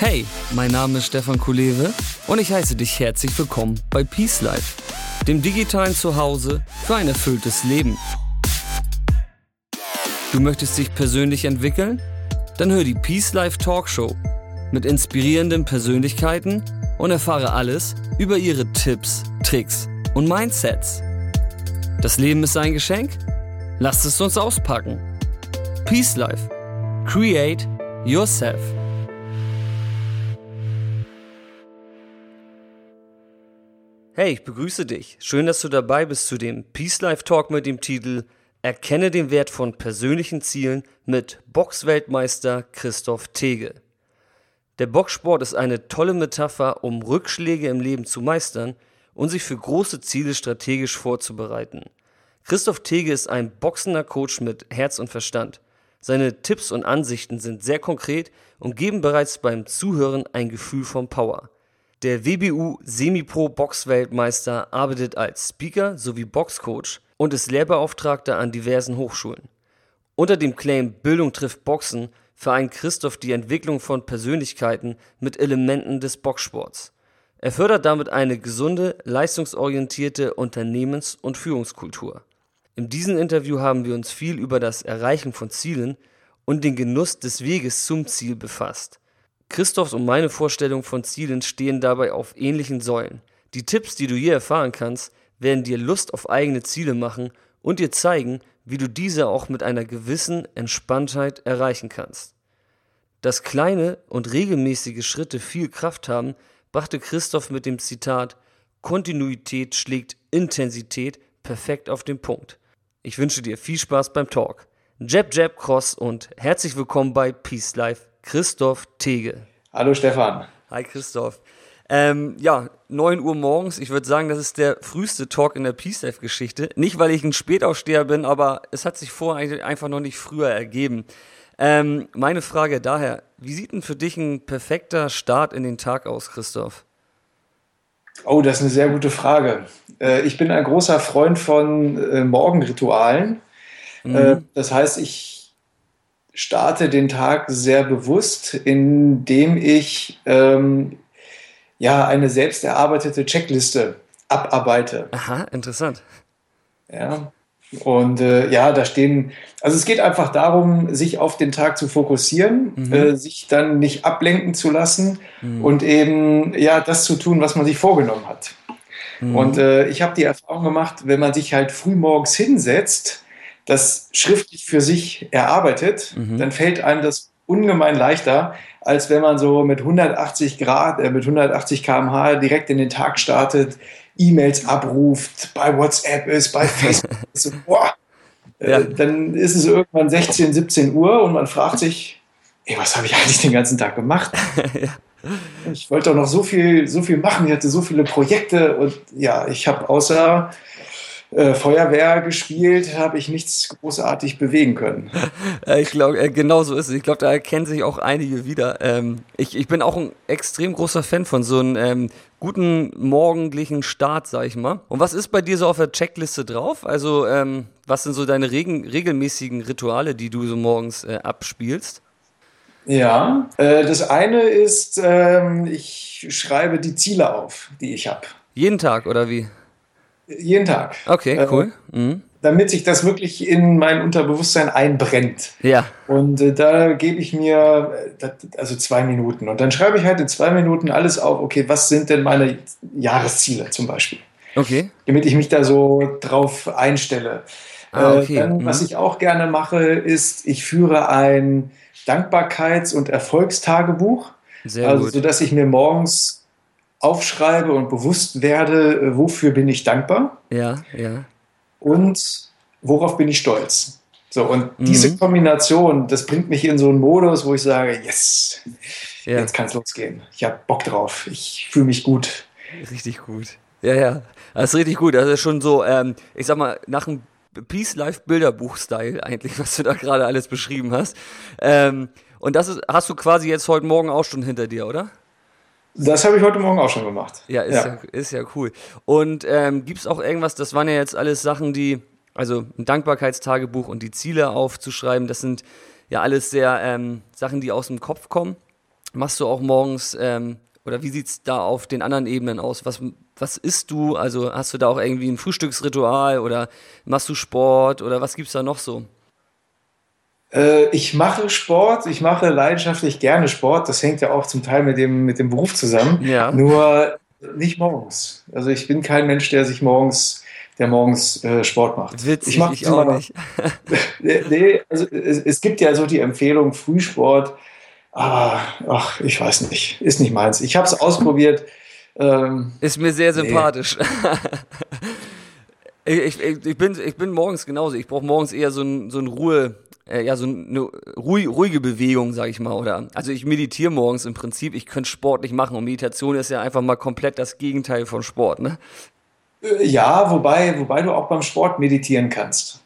Hey, mein Name ist Stefan Kulewe und ich heiße dich herzlich willkommen bei Peace Life, dem digitalen Zuhause für ein erfülltes Leben. Du möchtest dich persönlich entwickeln? Dann hör die Peace Life Talkshow mit inspirierenden Persönlichkeiten und erfahre alles über ihre Tipps, Tricks und Mindsets. Das Leben ist ein Geschenk? Lasst es uns auspacken. Peace Life. Create yourself. Hey, ich begrüße dich. Schön, dass du dabei bist zu dem Peace Life Talk mit dem Titel Erkenne den Wert von persönlichen Zielen mit Boxweltmeister Christoph Thege. Der Boxsport ist eine tolle Metapher, um Rückschläge im Leben zu meistern und sich für große Ziele strategisch vorzubereiten. Christoph Thege ist ein boxender Coach mit Herz und Verstand. Seine Tipps und Ansichten sind sehr konkret und geben bereits beim Zuhören ein Gefühl von Power. Der WBU Semi-Pro-Box-Weltmeister arbeitet als Speaker sowie Boxcoach und ist Lehrbeauftragter an diversen Hochschulen. Unter dem Claim Bildung trifft Boxen vereint Christoph die Entwicklung von Persönlichkeiten mit Elementen des Boxsports. Er fördert damit eine gesunde, leistungsorientierte Unternehmens- und Führungskultur. In diesem Interview haben wir uns viel über das Erreichen von Zielen und den Genuss des Weges zum Ziel befasst. Christophs und meine Vorstellung von Zielen stehen dabei auf ähnlichen Säulen. Die Tipps, die du hier erfahren kannst, werden dir Lust auf eigene Ziele machen und dir zeigen, wie du diese auch mit einer gewissen Entspanntheit erreichen kannst. Dass kleine und regelmäßige Schritte viel Kraft haben, brachte Christoph mit dem Zitat „Kontinuität schlägt Intensität" perfekt auf den Punkt. Ich wünsche dir viel Spaß beim Talk. Jab, Jab, Cross und herzlich willkommen bei Peace Life. Christoph Thege. Hallo Stefan. Hi Christoph. 9 Uhr morgens, ich würde sagen, das ist der früheste Talk in der Peace Life Geschichte. Nicht, weil ich ein Spätaufsteher bin, aber es hat sich vorher einfach noch nicht früher ergeben. Meine Frage daher, wie sieht denn für dich ein perfekter Start in den Tag aus, Christoph? Oh, das ist eine sehr gute Frage. Ich bin ein großer Freund von Morgenritualen. Das heißt, ich starte den Tag sehr bewusst, indem ich eine selbst erarbeitete Checkliste abarbeite. Aha, interessant. Ja, und da stehen, also es geht einfach darum, sich auf den Tag zu fokussieren, sich dann nicht ablenken zu lassen und eben das zu tun, was man sich vorgenommen hat. Und ich habe die Erfahrung gemacht, wenn man sich halt frühmorgens hinsetzt, das schriftlich für sich erarbeitet, dann fällt einem das ungemein leichter, als wenn man so mit 180 km/h direkt in den Tag startet, E-Mails abruft, bei WhatsApp ist, bei Facebook ist. So, dann ist es irgendwann 16, 17 Uhr und man fragt sich, was habe ich eigentlich den ganzen Tag gemacht? Ich wollte doch noch so viel machen, ich hatte so viele Projekte und ich habe außer Feuerwehr gespielt, habe ich nichts großartig bewegen können. Ich glaube, genau so ist es. Ich glaube, da erkennen sich auch einige wieder. Ich bin auch ein extrem großer Fan von so einem guten morgendlichen Start, sag ich mal. Und was ist bei dir so auf der Checkliste drauf? Also was sind so deine regelmäßigen Rituale, die du so morgens abspielst? Ja, das eine ist, ich schreibe die Ziele auf, die ich habe. Jeden Tag oder wie? Jeden Tag. Okay, cool. Damit sich das wirklich in mein Unterbewusstsein einbrennt. Ja. Und da gebe ich mir 2 Minuten. Und dann schreibe ich halt in 2 Minuten alles auf, okay, was sind denn meine Jahresziele zum Beispiel? Okay. Damit ich mich da so drauf einstelle. Okay. Dann, was ich auch gerne mache, ist, ich führe ein Dankbarkeits- und Erfolgstagebuch. Sehr gut. Sodass ich mir morgens aufschreibe und bewusst werde, wofür bin ich dankbar? Ja. Und worauf bin ich stolz? So, und diese Kombination, das bringt mich in so einen Modus, wo ich sage, yes, jetzt kann es losgehen. Ich habe Bock drauf. Ich fühle mich gut. Richtig gut. Ja. Das ist richtig gut. Das ist schon so, ich sag mal, nach einem Peace-Life-Bilderbuch-Style eigentlich, was du da gerade alles beschrieben hast. Und das hast du quasi jetzt heute Morgen auch schon hinter dir, oder? Das habe ich heute Morgen auch schon gemacht. Ja, ist ja cool. Und gibt es auch irgendwas, das waren ja jetzt alles Sachen, die, also ein Dankbarkeitstagebuch und die Ziele aufzuschreiben, das sind ja alles sehr Sachen, die aus dem Kopf kommen. machst du auch morgens, oder wie sieht's da auf den anderen Ebenen aus? Was isst du? Also hast du da auch irgendwie ein Frühstücksritual oder machst du Sport oder was gibt's da noch so? Ich mache Sport, ich mache leidenschaftlich gerne Sport. Das hängt ja auch zum Teil mit dem Beruf zusammen. Ja. Nur nicht morgens. Also ich bin kein Mensch, der sich morgens Sport macht. Witzig, ich auch nicht. Nee, also es gibt ja so die Empfehlung Frühsport. Aber, ach, ich weiß nicht. Ist nicht meins. Ich habe es ausprobiert. Ist mir sehr sympathisch. Nee. Ich bin morgens genauso. Ich brauche morgens eher so eine ruhige Bewegung, sag ich mal, oder? Also ich meditiere morgens im Prinzip, ich könnte Sport nicht machen und Meditation ist ja einfach mal komplett das Gegenteil von Sport, ne? Ja, wobei du auch beim Sport meditieren kannst.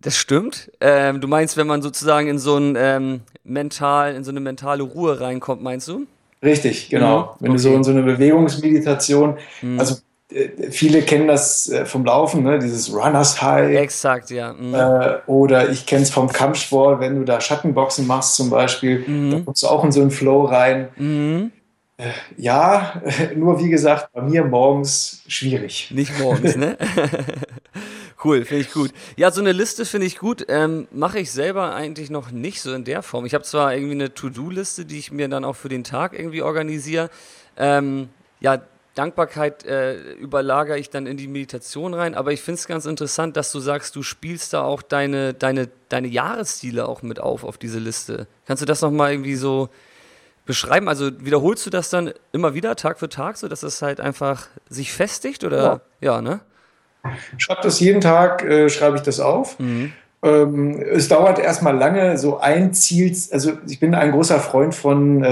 Das stimmt. Du meinst, wenn man sozusagen in so eine mentale Ruhe reinkommt, meinst du? Richtig, genau. Mhm. Wenn du so in so eine Bewegungsmeditation, also viele kennen das vom Laufen, ne? Dieses Runners High. Exakt, ja. Mhm. Oder ich kenne es vom Kampfsport, wenn du da Schattenboxen machst zum Beispiel, da kommst du auch in so einen Flow rein. Mhm. Ja, nur wie gesagt, bei mir morgens schwierig. Nicht morgens, ne? Cool, finde ich gut. Ja, so eine Liste finde ich gut. Mache ich selber eigentlich noch nicht so in der Form. Ich habe zwar irgendwie eine To-Do-Liste, die ich mir dann auch für den Tag irgendwie organisiere. Dankbarkeit überlagere ich dann in die Meditation rein, aber ich finde es ganz interessant, dass du sagst, du spielst da auch deine Jahresziele auch mit auf diese Liste. Kannst du das nochmal irgendwie so beschreiben? Also wiederholst du das dann immer wieder Tag für Tag, sodass das halt einfach sich festigt? Oder? Ja, ne? Schreibe das jeden Tag, schreibe ich das auf. Mhm. Es dauert erstmal lange, so ein Ziel, also ich bin ein großer Freund von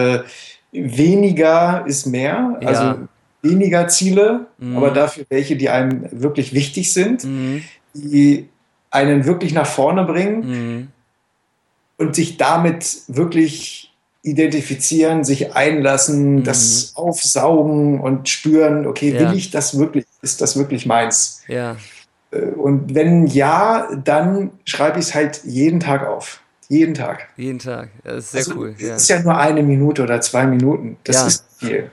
weniger ist mehr, ja. Also weniger Ziele, aber dafür welche, die einem wirklich wichtig sind, die einen wirklich nach vorne bringen und sich damit wirklich identifizieren, sich einlassen, das aufsaugen und spüren, okay, will ich das wirklich, ist das wirklich meins? Ja. Und wenn ja, dann schreibe ich es halt jeden Tag auf. Jeden Tag. Jeden Tag, das ist sehr cool. Das ist ja nur 1 Minute oder 2 Minuten, das ist viel.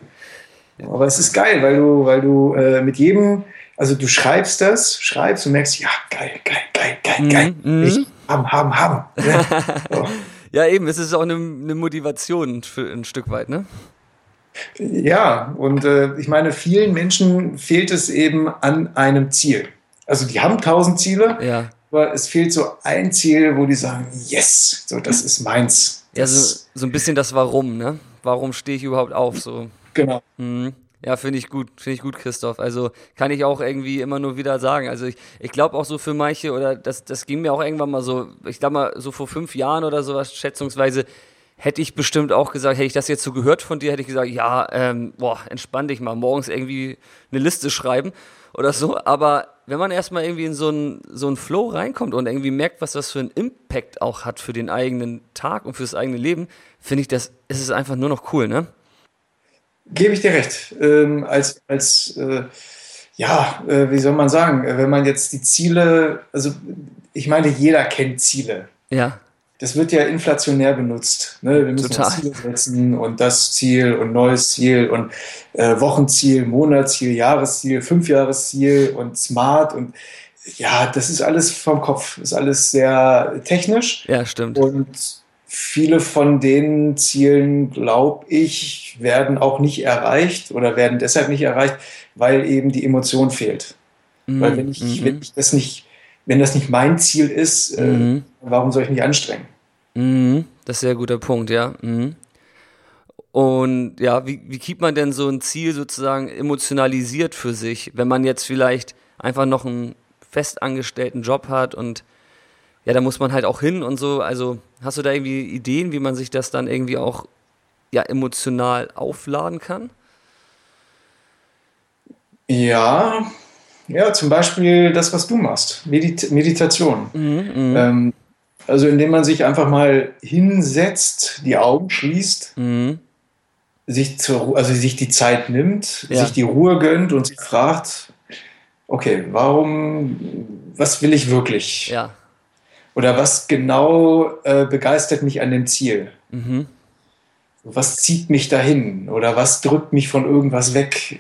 Aber es ist geil, weil du mit jedem, also du schreibst und merkst, ja, geil. Ich haben. Ja. So. Ja, eben, es ist auch eine Motivation für ein Stück weit, ne? Ja, und ich meine, vielen Menschen fehlt es eben an einem Ziel. Also die haben 1000 Ziele, aber es fehlt so ein Ziel, wo die sagen, yes, so das ist meins. Ja, so ein bisschen das Warum, ne? Warum stehe ich überhaupt auf, so. Genau. Mhm. Ja, finde ich gut, Christoph. Also kann ich auch irgendwie immer nur wieder sagen. Also ich glaube auch so für manche, oder das ging mir auch irgendwann mal so, ich glaube mal so vor 5 Jahren oder sowas, schätzungsweise, hätte ich bestimmt auch gesagt, hätte ich das jetzt so gehört von dir, hätte ich gesagt, ja, entspann dich mal, morgens irgendwie eine Liste schreiben oder so. Aber wenn man erstmal irgendwie in so einen Flow reinkommt und irgendwie merkt, was das für einen Impact auch hat für den eigenen Tag und fürs eigene Leben, finde ich, es ist einfach nur noch cool, ne? Gebe ich dir recht. Wie soll man sagen, wenn man jetzt die Ziele, also ich meine, jeder kennt Ziele. Ja. Das wird ja inflationär benutzt. Ne? Wir müssen Ziele setzen und das Ziel und neues Ziel und Wochenziel, Monatsziel, Jahresziel, 5-Jahresziel und Smart und ja, das ist alles vom Kopf, ist alles sehr technisch. Ja, stimmt. Und viele von den Zielen, glaube ich, werden auch nicht erreicht oder werden deshalb nicht erreicht, weil eben die Emotion fehlt. Weil wenn das nicht mein Ziel ist, warum soll ich mich anstrengen? Das ist ein sehr guter Punkt, ja. Und ja, wie kriegt man denn so ein Ziel sozusagen emotionalisiert für sich, wenn man jetzt vielleicht einfach noch einen festangestellten Job hat und ja, da muss man halt auch hin und so. Also hast du da irgendwie Ideen, wie man sich das dann irgendwie auch ja, emotional aufladen kann? Ja, zum Beispiel das, was du machst, Meditation. Also indem man sich einfach mal hinsetzt, die Augen schließt, sich die Zeit nimmt, sich die Ruhe gönnt und sich fragt, okay, was will ich wirklich? Ja. Oder was genau begeistert mich an dem Ziel? was zieht mich dahin oder was drückt mich von irgendwas weg.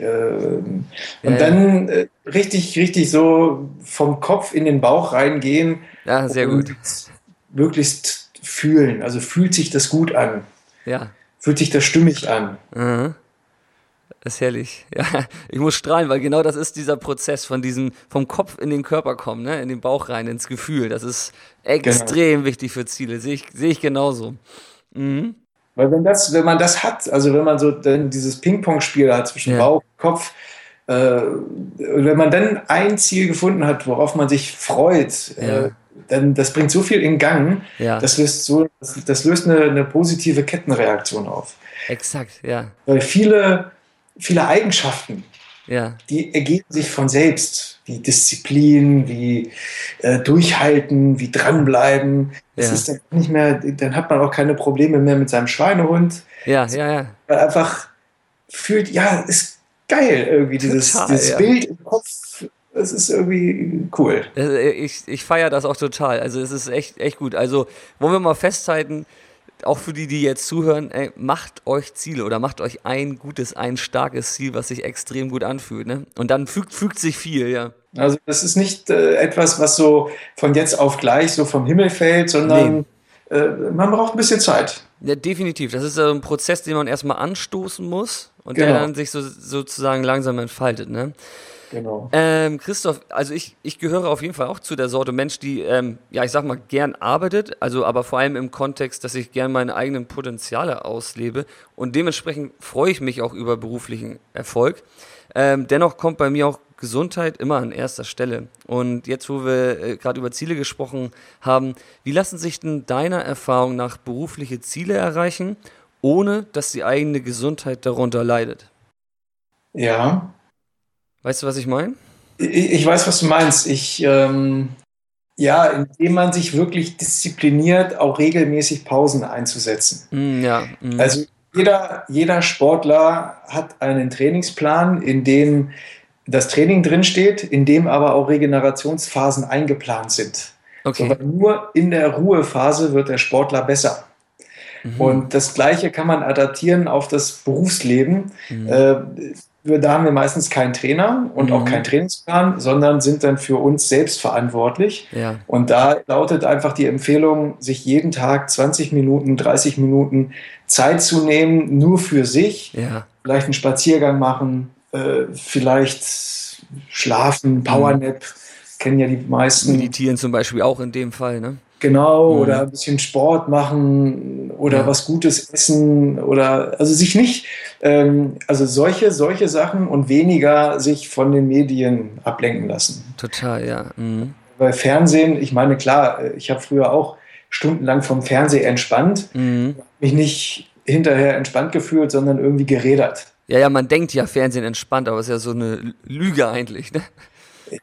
Und dann richtig so vom Kopf in den Bauch reingehen. Ja, sehr gut. Möglichst fühlen. Also fühlt sich das gut an. Ja. Fühlt sich das stimmig an. Mhm. Das ist herrlich. Ja, ich muss strahlen, weil genau das ist dieser Prozess von diesem, vom Kopf in den Körper kommen, ne? In den Bauch rein, ins Gefühl. Das ist extrem wichtig für Ziele. Sehe ich genauso. Mhm. Weil wenn man das hat, also wenn man so dann dieses Ping-Pong-Spiel hat zwischen Bauch und Kopf, wenn man dann ein Ziel gefunden hat, worauf man sich freut, dann das bringt so viel in Gang, das löst eine positive Kettenreaktion auf. Exakt, ja. Weil viele Eigenschaften, die ergeben sich von selbst, wie Disziplin, wie Durchhalten, wie dranbleiben. Das ist dann nicht mehr, dann hat man auch keine Probleme mehr mit seinem Schweinehund. Ja, also, ja, ja. Weil einfach fühlt, ist geil irgendwie, dieses Bild im Kopf. Das ist irgendwie cool. Ich feiere das auch total. Also es ist echt gut. Also wollen wir mal festhalten, auch für die, die jetzt zuhören, macht euch Ziele oder macht euch ein starkes Ziel, was sich extrem gut anfühlt. Ne? Und dann fügt sich viel, ja. Also das ist nicht etwas, was so von jetzt auf gleich so vom Himmel fällt, sondern man braucht ein bisschen Zeit. Ja, definitiv. Das ist so ein Prozess, den man erstmal anstoßen muss und der dann sich so, sozusagen langsam entfaltet. Ne? Genau. Christoph, also ich gehöre auf jeden Fall auch zu der Sorte Mensch, die, ich sag mal, gern arbeitet, also aber vor allem im Kontext, dass ich gern meine eigenen Potenziale auslebe und dementsprechend freue ich mich auch über beruflichen Erfolg. Dennoch kommt bei mir auch Gesundheit immer an erster Stelle. Und jetzt, wo wir gerade über Ziele gesprochen haben, wie lassen sich denn deiner Erfahrung nach berufliche Ziele erreichen, ohne dass die eigene Gesundheit darunter leidet? Ja. Weißt du, was ich meine? Ich weiß, was du meinst. Indem man sich wirklich diszipliniert, auch regelmäßig Pausen einzusetzen. Also jeder Sportler hat einen Trainingsplan, in dem das Training drinsteht, in dem aber auch Regenerationsphasen eingeplant sind. Okay. So, nur in der Ruhephase wird der Sportler besser. Mhm. Und das Gleiche kann man adaptieren auf das Berufsleben. Mhm. Da haben wir meistens keinen Trainer und auch keinen Trainingsplan, sondern sind dann für uns selbst verantwortlich. Ja. Und da lautet einfach die Empfehlung, sich jeden Tag 20 Minuten, 30 Minuten Zeit zu nehmen, nur für sich. Ja. Vielleicht einen Spaziergang machen, vielleicht schlafen, Powernap, kennen ja die meisten. Meditieren zum Beispiel auch in dem Fall, ne? Genau, oder ein bisschen Sport machen oder was Gutes essen oder also sich nicht, also solche Sachen und weniger sich von den Medien ablenken lassen. Total, ja. Mhm. Weil Fernsehen, ich meine, klar, ich habe früher auch stundenlang vom Fernseher entspannt, mich nicht hinterher entspannt gefühlt, sondern irgendwie gerädert. Ja, man denkt ja, Fernsehen entspannt, aber es ist ja so eine Lüge eigentlich, ne?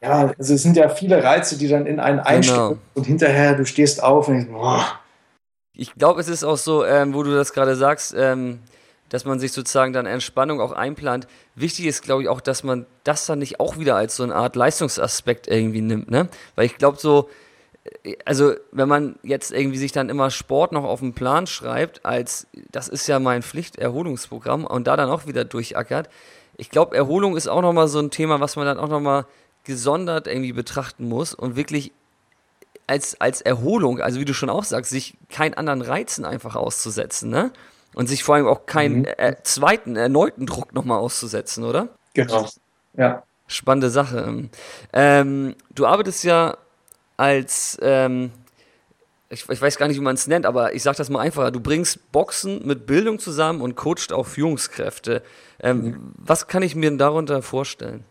Ja, also es sind ja viele Reize, die dann in einen einstürmen und hinterher, du stehst auf und denkst, boah. Ich glaube, es ist auch so, wo du das gerade sagst, dass man sich sozusagen dann Entspannung auch einplant. Wichtig ist, glaube ich, auch, dass man das dann nicht auch wieder als so eine Art Leistungsaspekt irgendwie nimmt, ne? Weil ich glaube so, also wenn man jetzt irgendwie sich dann immer Sport noch auf den Plan schreibt, als das ist ja mein Pflichterholungsprogramm und da dann auch wieder durchackert. Ich glaube, Erholung ist auch nochmal so ein Thema, was man dann auch nochmal gesondert irgendwie betrachten muss und wirklich als Erholung, also wie du schon auch sagst, sich keinen anderen Reizen einfach auszusetzen, ne? Und sich vor allem auch keinen erneuten Druck nochmal auszusetzen, oder? Genau, ja. Spannende Sache. Du arbeitest ja als, ich weiß gar nicht, wie man es nennt, aber ich sage das mal einfacher, du bringst Boxen mit Bildung zusammen und coachst auch Führungskräfte. Was kann ich mir darunter vorstellen?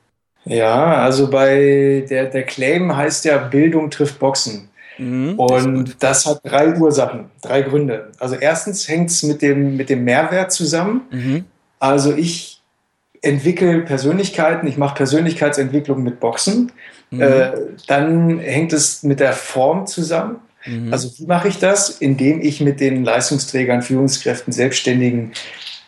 Ja, also bei der Claim heißt ja, Bildung trifft Boxen. Und das hat drei Ursachen, drei Gründe. Also erstens hängt es mit dem Mehrwert zusammen. Also ich entwickle Persönlichkeiten, ich mache Persönlichkeitsentwicklung mit Boxen. Dann hängt es mit der Form zusammen. Also wie mache ich das? Indem ich mit den Leistungsträgern, Führungskräften, Selbstständigen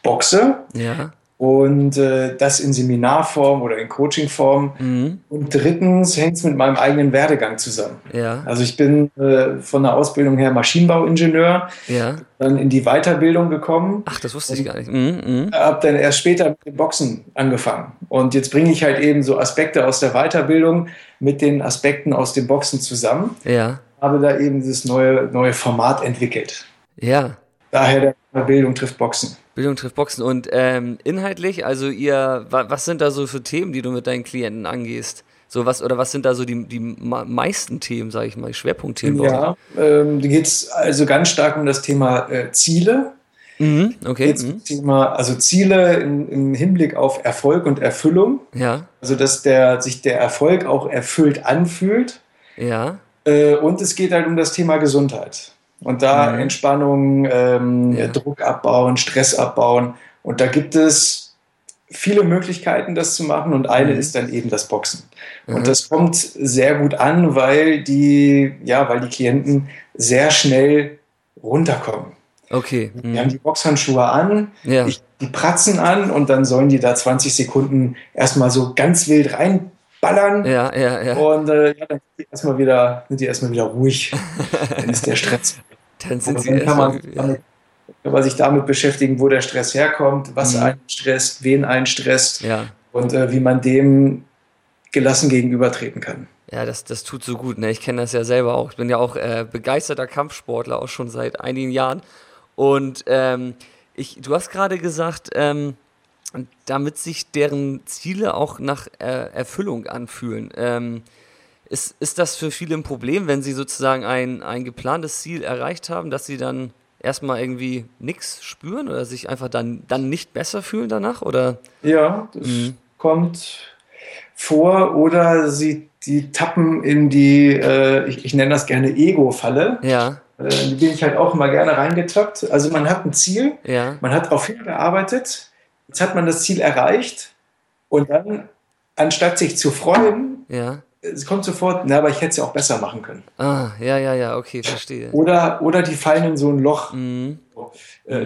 boxe. Ja. und das in Seminarform oder in Coachingform. Mhm. Und drittens hängt es mit meinem eigenen Werdegang zusammen. Ja. Also ich bin von der Ausbildung her Maschinenbauingenieur, ja, dann in die Weiterbildung gekommen. Ach, das wusste ich gar nicht. Mhm. Habe dann erst später mit dem Boxen angefangen. Und jetzt bringe ich halt eben so Aspekte aus der Weiterbildung mit den Aspekten aus dem Boxen zusammen. Ja. Habe da eben dieses neue Format entwickelt. Ja. Daher der Bildung trifft Boxen. Bildung trifft Boxen. Und inhaltlich, also was sind da so für Themen, die du mit deinen Klienten angehst? So was, oder was sind da so die meisten Themen, sage ich mal, Schwerpunktthemen? Ja, da geht es also ganz stark um das Thema Ziele. Mhm, okay. Geht's um Thema, also Ziele im Hinblick auf Erfolg und Erfüllung. Ja. Also dass sich der Erfolg auch erfüllt anfühlt. Ja. Und es geht halt um das Thema Gesundheit. Und da Entspannung, ja, Druck abbauen, Stress abbauen. Und da gibt es viele Möglichkeiten, das zu machen. Und eine ist dann eben das Boxen. Mhm. Und das kommt sehr gut an, weil die Klienten sehr schnell runterkommen. Okay. Mhm. Die haben die Boxhandschuhe an, ja, die Pratzen an und dann sollen die da 20 Sekunden erstmal so ganz wild reinballern. Ja, ja, ja. Und dann sind die erstmal wieder ruhig. Dann ist der Stress. Dann kann man sich damit beschäftigen, wo der Stress herkommt, was einen stresst, wen einen stresst, ja, und wie man dem gelassen gegenübertreten kann. Ja, das tut so gut. Ne? Ich kenne das ja selber auch. Ich bin ja auch begeisterter Kampfsportler, auch schon seit einigen Jahren. Und du hast gerade gesagt, damit sich deren Ziele auch nach Erfüllung anfühlen. Ist das für viele ein Problem, wenn sie sozusagen ein geplantes Ziel erreicht haben, dass sie dann erstmal irgendwie nichts spüren oder sich einfach dann nicht besser fühlen danach? Oder? Ja, das kommt vor. Oder die tappen in die, ich nenne das gerne Ego-Falle. Ja. In die bin ich halt auch immer gerne reingetappt. Also man hat ein Ziel, ja, man hat darauf hingearbeitet, jetzt hat man das Ziel erreicht und dann, anstatt sich zu freuen, ja, es kommt sofort, aber ich hätte es ja auch besser machen können. Ah, ja, okay, verstehe. Oder die fallen in so ein Loch. Mhm.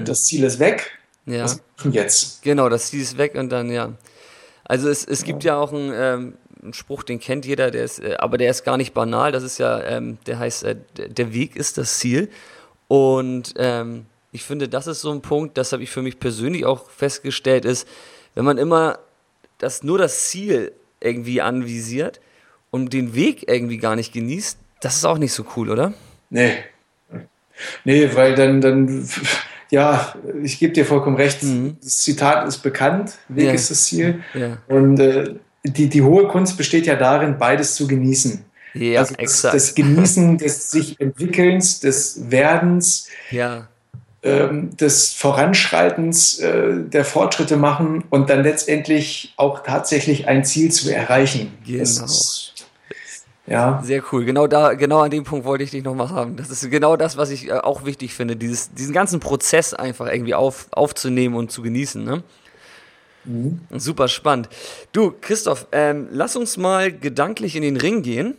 Das Ziel ist weg, ja, was machen wir jetzt? Genau, das Ziel ist weg und dann, ja. Also es gibt ja auch einen Spruch, den kennt jeder, aber der ist gar nicht banal, das ist ja, der heißt, der Weg ist das Ziel. Und ich finde, das ist so ein Punkt, das habe ich für mich persönlich auch festgestellt, ist, wenn man immer nur das Ziel irgendwie anvisiert und den Weg irgendwie gar nicht genießt, das ist auch nicht so cool, oder? Nee, weil dann ja, ich gebe dir vollkommen recht, das Zitat ist bekannt, Weg ist das Ziel. Ja. Und die hohe Kunst besteht ja darin, beides zu genießen. Ja, also exakt. Das Genießen des sich Entwickelns, des Werdens, ja, des Voranschreitens, der Fortschritte machen und dann letztendlich auch tatsächlich ein Ziel zu erreichen. Genau. Ja. Sehr cool. Genau an dem Punkt wollte ich dich nochmal haben. Das ist genau das, was ich auch wichtig finde, diesen ganzen Prozess einfach irgendwie aufzunehmen und zu genießen. Ne? Mhm. Super spannend. Du, Christoph, lass uns mal gedanklich in den Ring gehen.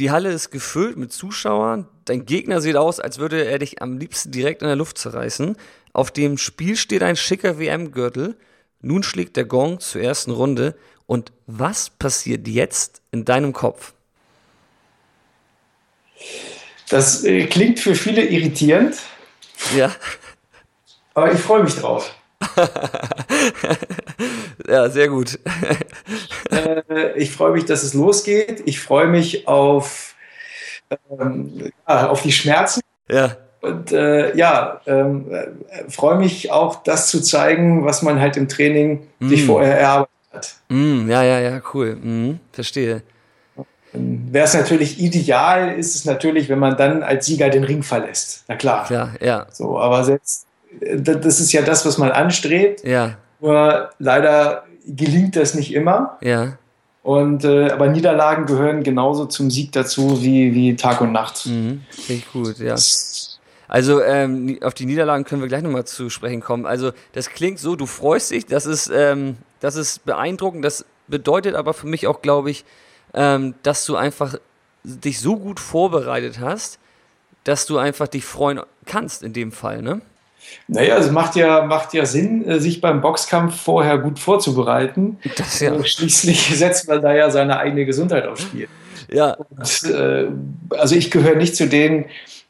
Die Halle ist gefüllt mit Zuschauern. Dein Gegner sieht aus, als würde er dich am liebsten direkt in der Luft zerreißen. Auf dem Spiel steht ein schicker WM-Gürtel. Nun schlägt der Gong zur ersten Runde. Und was passiert jetzt in deinem Kopf? Das klingt für viele irritierend. Ja. Aber ich freue mich drauf. Ja, sehr gut. Ich freue mich, dass es losgeht. Ich freue mich auf die Schmerzen. Ja. Und freue mich auch, das zu zeigen, was man halt im Training sich vorher erarbeitet hat. Ja, cool. Verstehe. Wäre es natürlich ideal, ist es natürlich, wenn man dann als Sieger den Ring verlässt. Na klar. Ja, ja. So, aber selbst das ist ja das, was man anstrebt. Ja. Nur leider gelingt das nicht immer. Ja. Und aber Niederlagen gehören genauso zum Sieg dazu wie Tag und Nacht. Richtig gut, ja. Also auf die Niederlagen können wir gleich nochmal zu sprechen kommen. Also das klingt so, du freust dich, das ist beeindruckend. Das bedeutet aber für mich auch, glaube ich, dass du einfach dich so gut vorbereitet hast, dass du einfach dich freuen kannst in dem Fall, ne? Naja, es macht ja Sinn, sich beim Boxkampf vorher gut vorzubereiten. Das, ja. Schließlich setzt man da ja seine eigene Gesundheit aufs Spiel. Ja. Und, also ich gehöre nicht zu denen,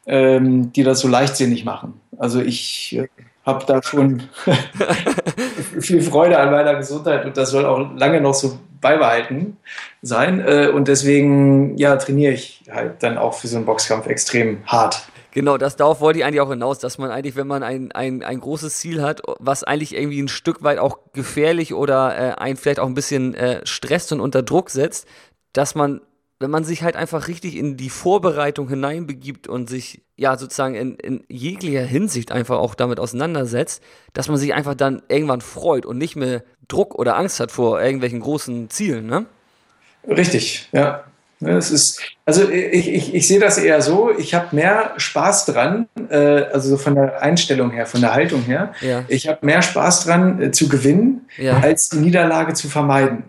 die das so leichtsinnig machen. Also ich habe da schon viel Freude an meiner Gesundheit und das soll auch lange noch so beibehalten sein. Und deswegen ja, trainiere ich halt dann auch für so einen Boxkampf extrem hart. Genau, darauf wollte ich eigentlich auch hinaus, dass man eigentlich, wenn man ein großes Ziel hat, was eigentlich irgendwie ein Stück weit auch gefährlich oder einen vielleicht auch ein bisschen stresst und unter Druck setzt, dass man, wenn man sich halt einfach richtig in die Vorbereitung hineinbegibt und sich ja sozusagen in jeglicher Hinsicht einfach auch damit auseinandersetzt, dass man sich einfach dann irgendwann freut und nicht mehr Druck oder Angst hat vor irgendwelchen großen Zielen, ne? Richtig, ja. Es ist, also ich sehe das eher so, ich habe mehr Spaß dran, also von der Einstellung her, von der Haltung her, ja. Ich habe mehr Spaß dran zu gewinnen, ja, als die Niederlage zu vermeiden.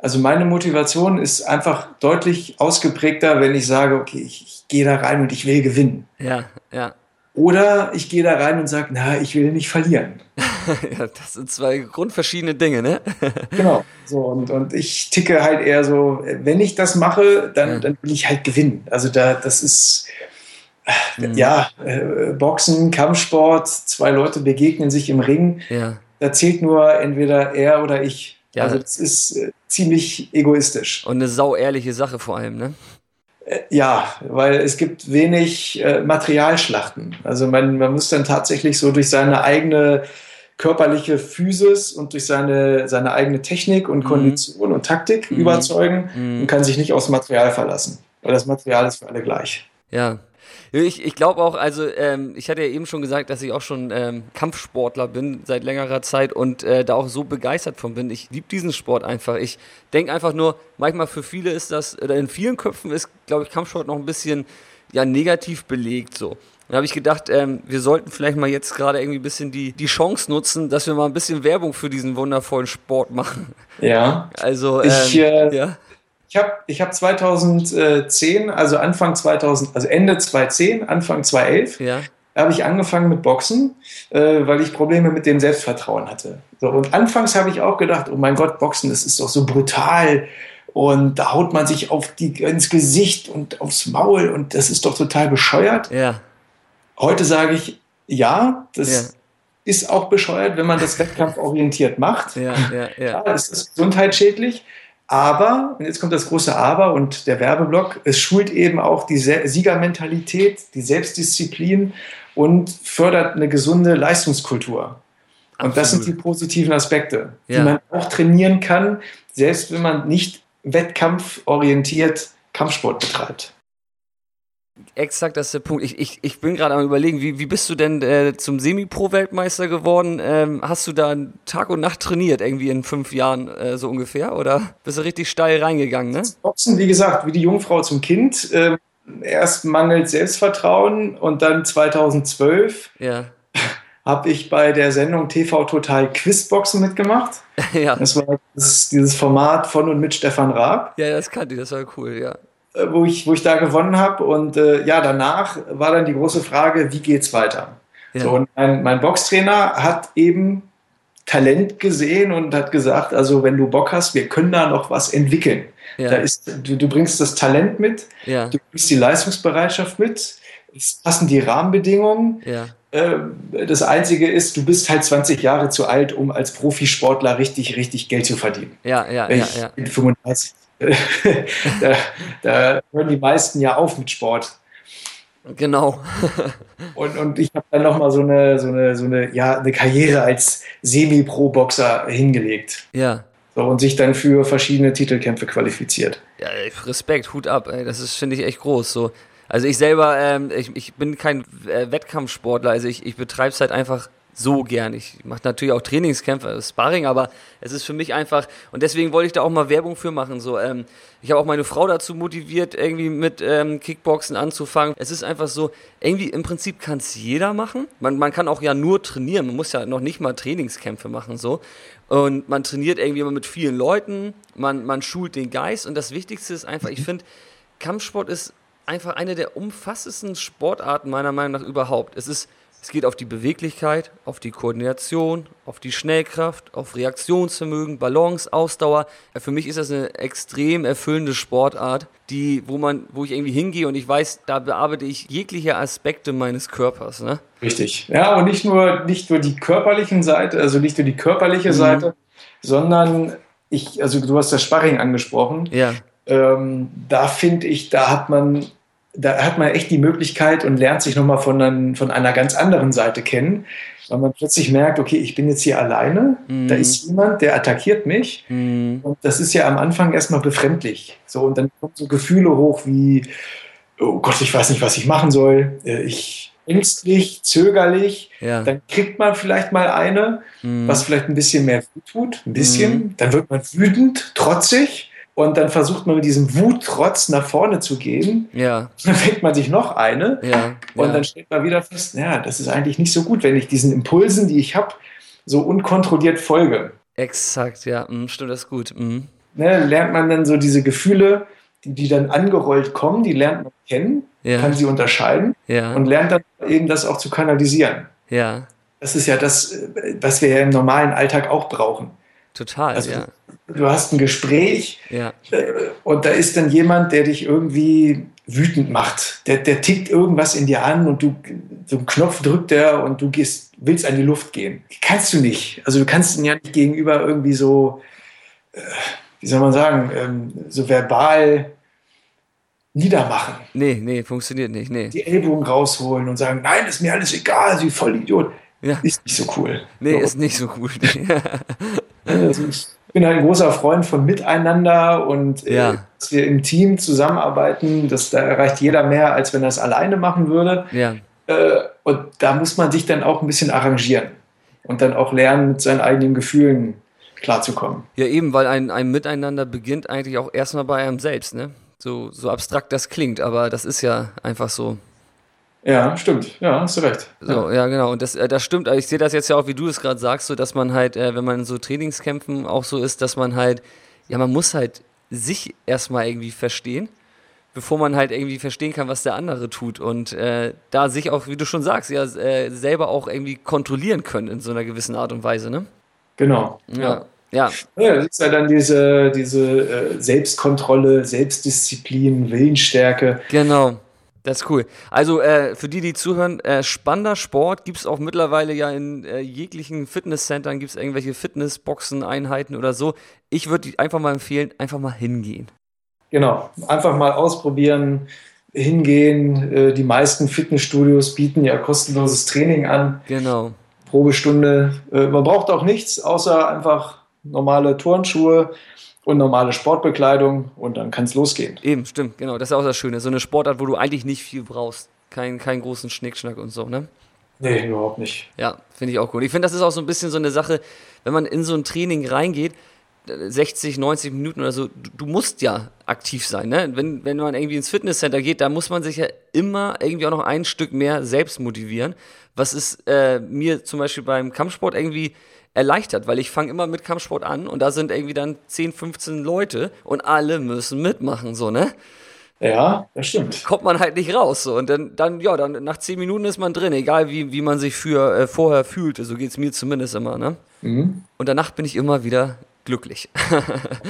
Also meine Motivation ist einfach deutlich ausgeprägter, wenn ich sage, okay, ich gehe da rein und ich will gewinnen. Ja, ja. Oder ich gehe da rein und sage, na, ich will nicht verlieren. Ja, das sind zwei grundverschiedene Dinge, ne? Genau. So, und ich ticke halt eher so, wenn ich das mache, dann will ich halt gewinnen. Also das ist, ja, Boxen, Kampfsport, zwei Leute begegnen sich im Ring. Ja. Da zählt nur entweder er oder ich. Ja. Also das ist ziemlich egoistisch. Und eine sauehrliche Sache vor allem, ne? Ja, weil es gibt wenig Materialschlachten. Also man muss dann tatsächlich so durch seine eigene körperliche Physis und durch seine eigene Technik und Kondition und Taktik überzeugen und kann sich nicht aufs Material verlassen. Weil das Material ist für alle gleich. Ja, ich glaube auch, also ich hatte ja eben schon gesagt, dass ich auch schon Kampfsportler bin seit längerer Zeit und da auch so begeistert von bin. Ich liebe diesen Sport einfach. Ich denke einfach nur, manchmal für viele ist das, oder in vielen Köpfen ist, glaube ich, Kampfsport noch ein bisschen ja negativ belegt so. Da habe ich gedacht, wir sollten vielleicht mal jetzt gerade irgendwie ein bisschen die Chance nutzen, dass wir mal ein bisschen Werbung für diesen wundervollen Sport machen. Ja. Also, ja. Ich habe 2010, also Ende 2010, Anfang 2011, ja, habe ich angefangen mit Boxen, weil ich Probleme mit dem Selbstvertrauen hatte. So, und anfangs habe ich auch gedacht, oh mein Gott, Boxen, das ist doch so brutal und da haut man sich ins Gesicht und aufs Maul und das ist doch total bescheuert. Ja. Heute sage ich, ja, das ist auch bescheuert, wenn man das wettkampforientiert macht. Ja, ja, ja. Ja, das ist gesundheitsschädlich. Aber, und jetzt kommt das große Aber und der Werbeblock, es schult eben auch die Siegermentalität, die Selbstdisziplin und fördert eine gesunde Leistungskultur. Absolut. Und das sind die positiven Aspekte, ja, die man auch trainieren kann, selbst wenn man nicht wettkampforientiert Kampfsport betreibt. Exakt, das ist der Punkt. Ich bin gerade am Überlegen, wie bist du denn zum Semi-Pro-Weltmeister geworden? Hast du da Tag und Nacht trainiert, irgendwie in 5 Jahren so ungefähr? Oder bist du richtig steil reingegangen, ne? Boxen, wie gesagt, wie die Jungfrau zum Kind. Erst mangelt Selbstvertrauen und dann 2012 habe ich bei der Sendung TV Total Quizboxen mitgemacht. Ja. Das war dieses Format von und mit Stefan Raab. Ja, das kannte ich, das war cool, ja. Wo ich da gewonnen habe und danach war dann die große Frage, wie geht's weiter? Ja. So, und mein Boxtrainer hat eben Talent gesehen und hat gesagt, also wenn du Bock hast, wir können da noch was entwickeln. Ja. Da ist, du bringst das Talent mit, ja, du bringst die Leistungsbereitschaft mit, es passen die Rahmenbedingungen. Ja. Das Einzige ist, du bist halt 20 Jahre zu alt, um als Profisportler richtig, richtig Geld zu verdienen. Ja, ja, ja, ja. Ich bin 35. da hören die meisten ja auf mit Sport. Genau. und ich habe dann nochmal eine Karriere als Semi-Pro-Boxer hingelegt. Ja. So, und sich dann für verschiedene Titelkämpfe qualifiziert. Ja, Respekt, Hut ab, ey. Das ist, finde ich, echt groß. So. Also ich selber, ich bin kein Wettkampfsportler, also ich betreibe es halt einfach so gern. Ich mache natürlich auch Trainingskämpfe, also Sparring, aber es ist für mich einfach, und deswegen wollte ich da auch mal Werbung für machen. So, ich habe auch meine Frau dazu motiviert, irgendwie mit Kickboxen anzufangen. Es ist einfach so, irgendwie im Prinzip kann es jeder machen. Man kann auch ja nur trainieren, man muss ja noch nicht mal Trainingskämpfe machen. So. Und man trainiert irgendwie immer mit vielen Leuten, man schult den Geist und das Wichtigste ist einfach, ich finde, Kampfsport ist einfach eine der umfassendsten Sportarten meiner Meinung nach überhaupt. Es ist Es geht auf die Beweglichkeit, auf die Koordination, auf die Schnellkraft, auf Reaktionsvermögen, Balance, Ausdauer. Für mich ist das eine extrem erfüllende Sportart, wo ich irgendwie hingehe und ich weiß, da bearbeite ich jegliche Aspekte meines Körpers. Ne? Richtig. Ja, und nicht nur die körperlichen Seite, also nicht nur die körperliche Seite, sondern du hast das Sparring angesprochen. Ja. Da hat man echt die Möglichkeit und lernt sich nochmal von einer ganz anderen Seite kennen, weil man plötzlich merkt, okay, ich bin jetzt hier alleine, da ist jemand, der attackiert mich und das ist ja am Anfang erstmal befremdlich. So, und dann kommen so Gefühle hoch wie, oh Gott, ich weiß nicht, was ich machen soll, ängstlich, zögerlich, Dann kriegt man vielleicht mal eine, was vielleicht ein bisschen mehr tut, dann wird man wütend, trotzig. Und dann versucht man mit diesem Wuttrotz nach vorne zu gehen. Ja. Dann fängt man sich noch eine. Ja, und Dann stellt man wieder fest, das ist eigentlich nicht so gut, wenn ich diesen Impulsen, die ich habe, so unkontrolliert folge. Exakt, ja. Stimmt, das ist gut. Mhm. Lernt man dann so diese Gefühle, die dann angerollt kommen, die lernt man kennen, kann sie unterscheiden und lernt dann eben das auch zu kanalisieren. Ja. Das ist ja das, was wir ja im normalen Alltag auch brauchen. Total, also, ja. Du hast ein Gespräch und da ist dann jemand, der dich irgendwie wütend macht. Der tickt irgendwas in dir an und du, so einen Knopf drückt er und du willst an die Luft gehen. Kannst du nicht. Also du kannst ihn ja nicht gegenüber irgendwie so, wie soll man sagen, so verbal niedermachen. Nee, funktioniert nicht. Nee. Die Ellbogen rausholen und sagen, nein, ist mir alles egal, Sie Vollidiot. Ja. Ist nicht so cool. Nee, so. Ist nicht so cool. Also ich bin halt ein großer Freund von Miteinander und dass wir im Team zusammenarbeiten, da erreicht jeder mehr, als wenn er es alleine machen würde. Ja. Und da muss man sich dann auch ein bisschen arrangieren und dann auch lernen, mit seinen eigenen Gefühlen klarzukommen. Ja, eben, weil ein Miteinander beginnt eigentlich auch erstmal bei einem selbst, ne? So abstrakt das klingt, aber das ist ja einfach so. Ja, stimmt. Ja, hast du recht. So, ja, genau. Und das stimmt. Ich sehe das jetzt ja auch, wie du es gerade sagst, so, dass man halt, wenn man in so Trainingskämpfen auch so ist, dass man halt, man muss halt sich erstmal irgendwie verstehen, bevor man halt irgendwie verstehen kann, was der andere tut. Und da sich auch, wie du schon sagst, selber auch irgendwie kontrollieren können in so einer gewissen Art und Weise, ne? Genau. Ja, das ist ja dann diese Selbstkontrolle, Selbstdisziplin, Willensstärke. Genau. Das ist cool. Also für die zuhören, spannender Sport, gibt es auch mittlerweile ja in jeglichen Fitnesscentern, gibt es irgendwelche Fitnessboxen, Einheiten oder so. Ich würde einfach mal empfehlen, einfach mal hingehen. Genau, einfach mal ausprobieren, hingehen. Die meisten Fitnessstudios bieten ja kostenloses Training an. Genau. Probestunde. Man braucht auch nichts, außer einfach normale Turnschuhe und normale Sportbekleidung und dann kann es losgehen. Eben, stimmt, genau. Das ist auch das Schöne. So eine Sportart, wo du eigentlich nicht viel brauchst. Keinen großen Schnickschnack und so, ne? Nee, überhaupt nicht. Ja, finde ich auch gut. Ich finde, das ist auch so ein bisschen so eine Sache, wenn man in so ein Training reingeht, 60, 90 Minuten oder so, du musst ja aktiv sein, ne? Wenn man irgendwie ins Fitnesscenter geht, da muss man sich ja immer irgendwie auch noch ein Stück mehr selbst motivieren. Was ist mir zum Beispiel beim Kampfsport irgendwie erleichtert, weil ich fange immer mit Kampfsport an und da sind irgendwie dann 10, 15 Leute und alle müssen mitmachen, so, ne? Ja, das stimmt. Kommt man halt nicht raus, so. Und dann nach 10 Minuten ist man drin, egal wie man sich vorher fühlte, so geht's mir zumindest immer, ne? Mhm. Und danach bin ich immer wieder glücklich.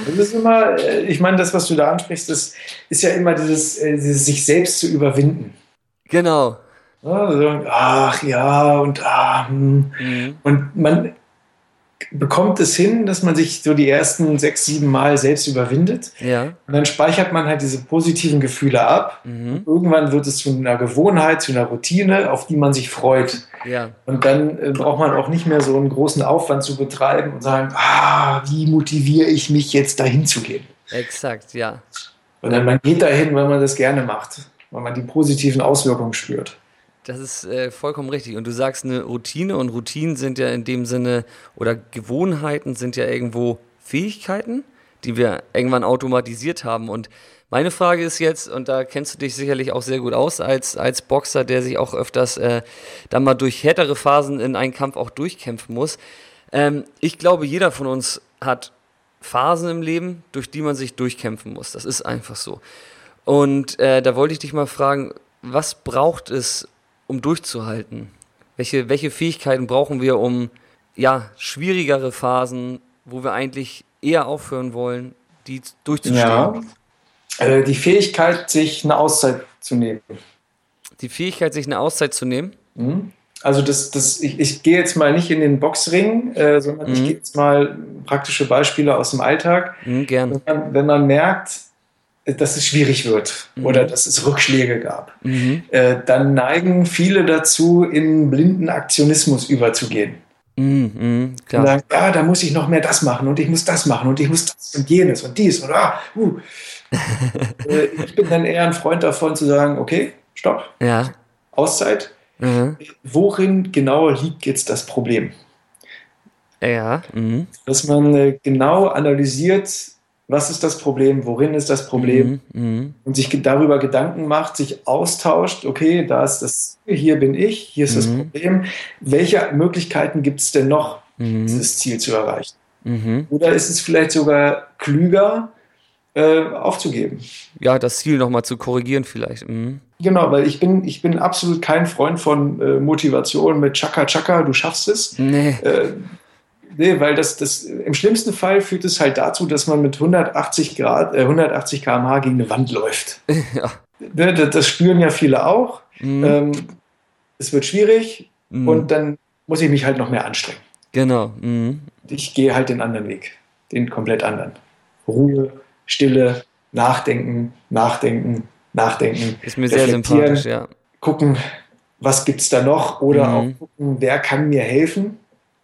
Das ist immer, ich meine, das, was du da ansprichst, das ist ja immer dieses sich selbst zu überwinden. Genau. Also, ach ja, und man bekommt es hin, dass man sich so die ersten 6, 7 Mal selbst überwindet. Ja. Und dann speichert man halt diese positiven Gefühle ab. Mhm. Irgendwann wird es zu einer Gewohnheit, zu einer Routine, auf die man sich freut. Ja. Und dann braucht man auch nicht mehr so einen großen Aufwand zu betreiben und sagen, wie motiviere ich mich jetzt dahin zu gehen? Exakt, ja. Und dann man geht dahin, weil man das gerne macht, weil man die positiven Auswirkungen spürt. Das ist vollkommen richtig. Und du sagst eine Routine und Routinen sind ja in dem Sinne oder Gewohnheiten sind ja irgendwo Fähigkeiten, die wir irgendwann automatisiert haben. Und meine Frage ist jetzt, und da kennst du dich sicherlich auch sehr gut aus als Boxer, der sich auch öfters dann mal durch härtere Phasen in einen Kampf auch durchkämpfen muss. Ich glaube, jeder von uns hat Phasen im Leben, durch die man sich durchkämpfen muss. Das ist einfach so. Und da wollte ich dich mal fragen, was braucht es, um durchzuhalten? Welche Fähigkeiten brauchen wir, um schwierigere Phasen, wo wir eigentlich eher aufhören wollen, die durchzustehen? Ja, die Fähigkeit, sich eine Auszeit zu nehmen. Die Fähigkeit, sich eine Auszeit zu nehmen? Mhm. Also ich gehe jetzt mal nicht in den Boxring, sondern ich gehe jetzt mal praktische Beispiele aus dem Alltag. Mhm, gerne. Wenn man merkt, dass es schwierig wird oder dass es Rückschläge gab, dann neigen viele dazu, in blinden Aktionismus überzugehen. Klar. Und sagen, ja, da muss ich noch mehr das machen und ich muss das machen und ich muss das und jenes und dies und Ich bin dann eher ein Freund davon zu sagen, okay, stopp, Auszeit. Mhm. Worin genau liegt jetzt das Problem? Ja. Mhm. Dass man genau analysiert, was ist das Problem, worin ist das Problem und sich darüber Gedanken macht, sich austauscht, okay, da ist das, hier bin ich, hier ist das Problem, welche Möglichkeiten gibt es denn noch, dieses Ziel zu erreichen? Mhm. Oder ist es vielleicht sogar klüger, aufzugeben? Ja, das Ziel nochmal zu korrigieren vielleicht. Mhm. Genau, weil ich bin absolut kein Freund von Motivation mit Chaka Chaka, du schaffst es. Nee, weil das im schlimmsten Fall führt es halt dazu, dass man mit 180 km/h gegen eine Wand läuft. Ja. Das spüren ja viele auch. Es wird schwierig und dann muss ich mich halt noch mehr anstrengen. Genau. Mhm. Ich gehe halt den anderen Weg, den komplett anderen. Ruhe, Stille, Nachdenken. Ist mir sehr sympathisch, ja. Gucken, was gibt's da noch oder auch gucken, wer kann mir helfen.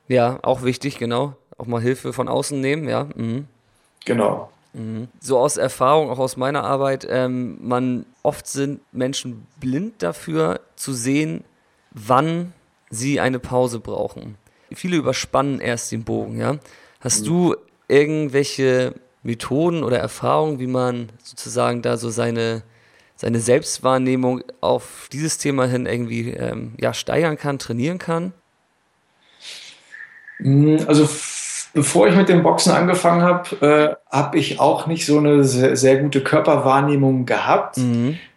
Ja, auch wichtig, genau. Auch mal Hilfe von außen nehmen, ja. Mhm. Genau. Mhm. So aus Erfahrung, auch aus meiner Arbeit, oft sind Menschen blind dafür zu sehen, wann sie eine Pause brauchen. Viele überspannen erst den Bogen, ja. Hast du irgendwelche Methoden oder Erfahrungen, wie man sozusagen da so seine Selbstwahrnehmung auf dieses Thema hin irgendwie steigern kann, trainieren kann? Also bevor ich mit dem Boxen angefangen habe, habe ich auch nicht so eine sehr, sehr gute Körperwahrnehmung gehabt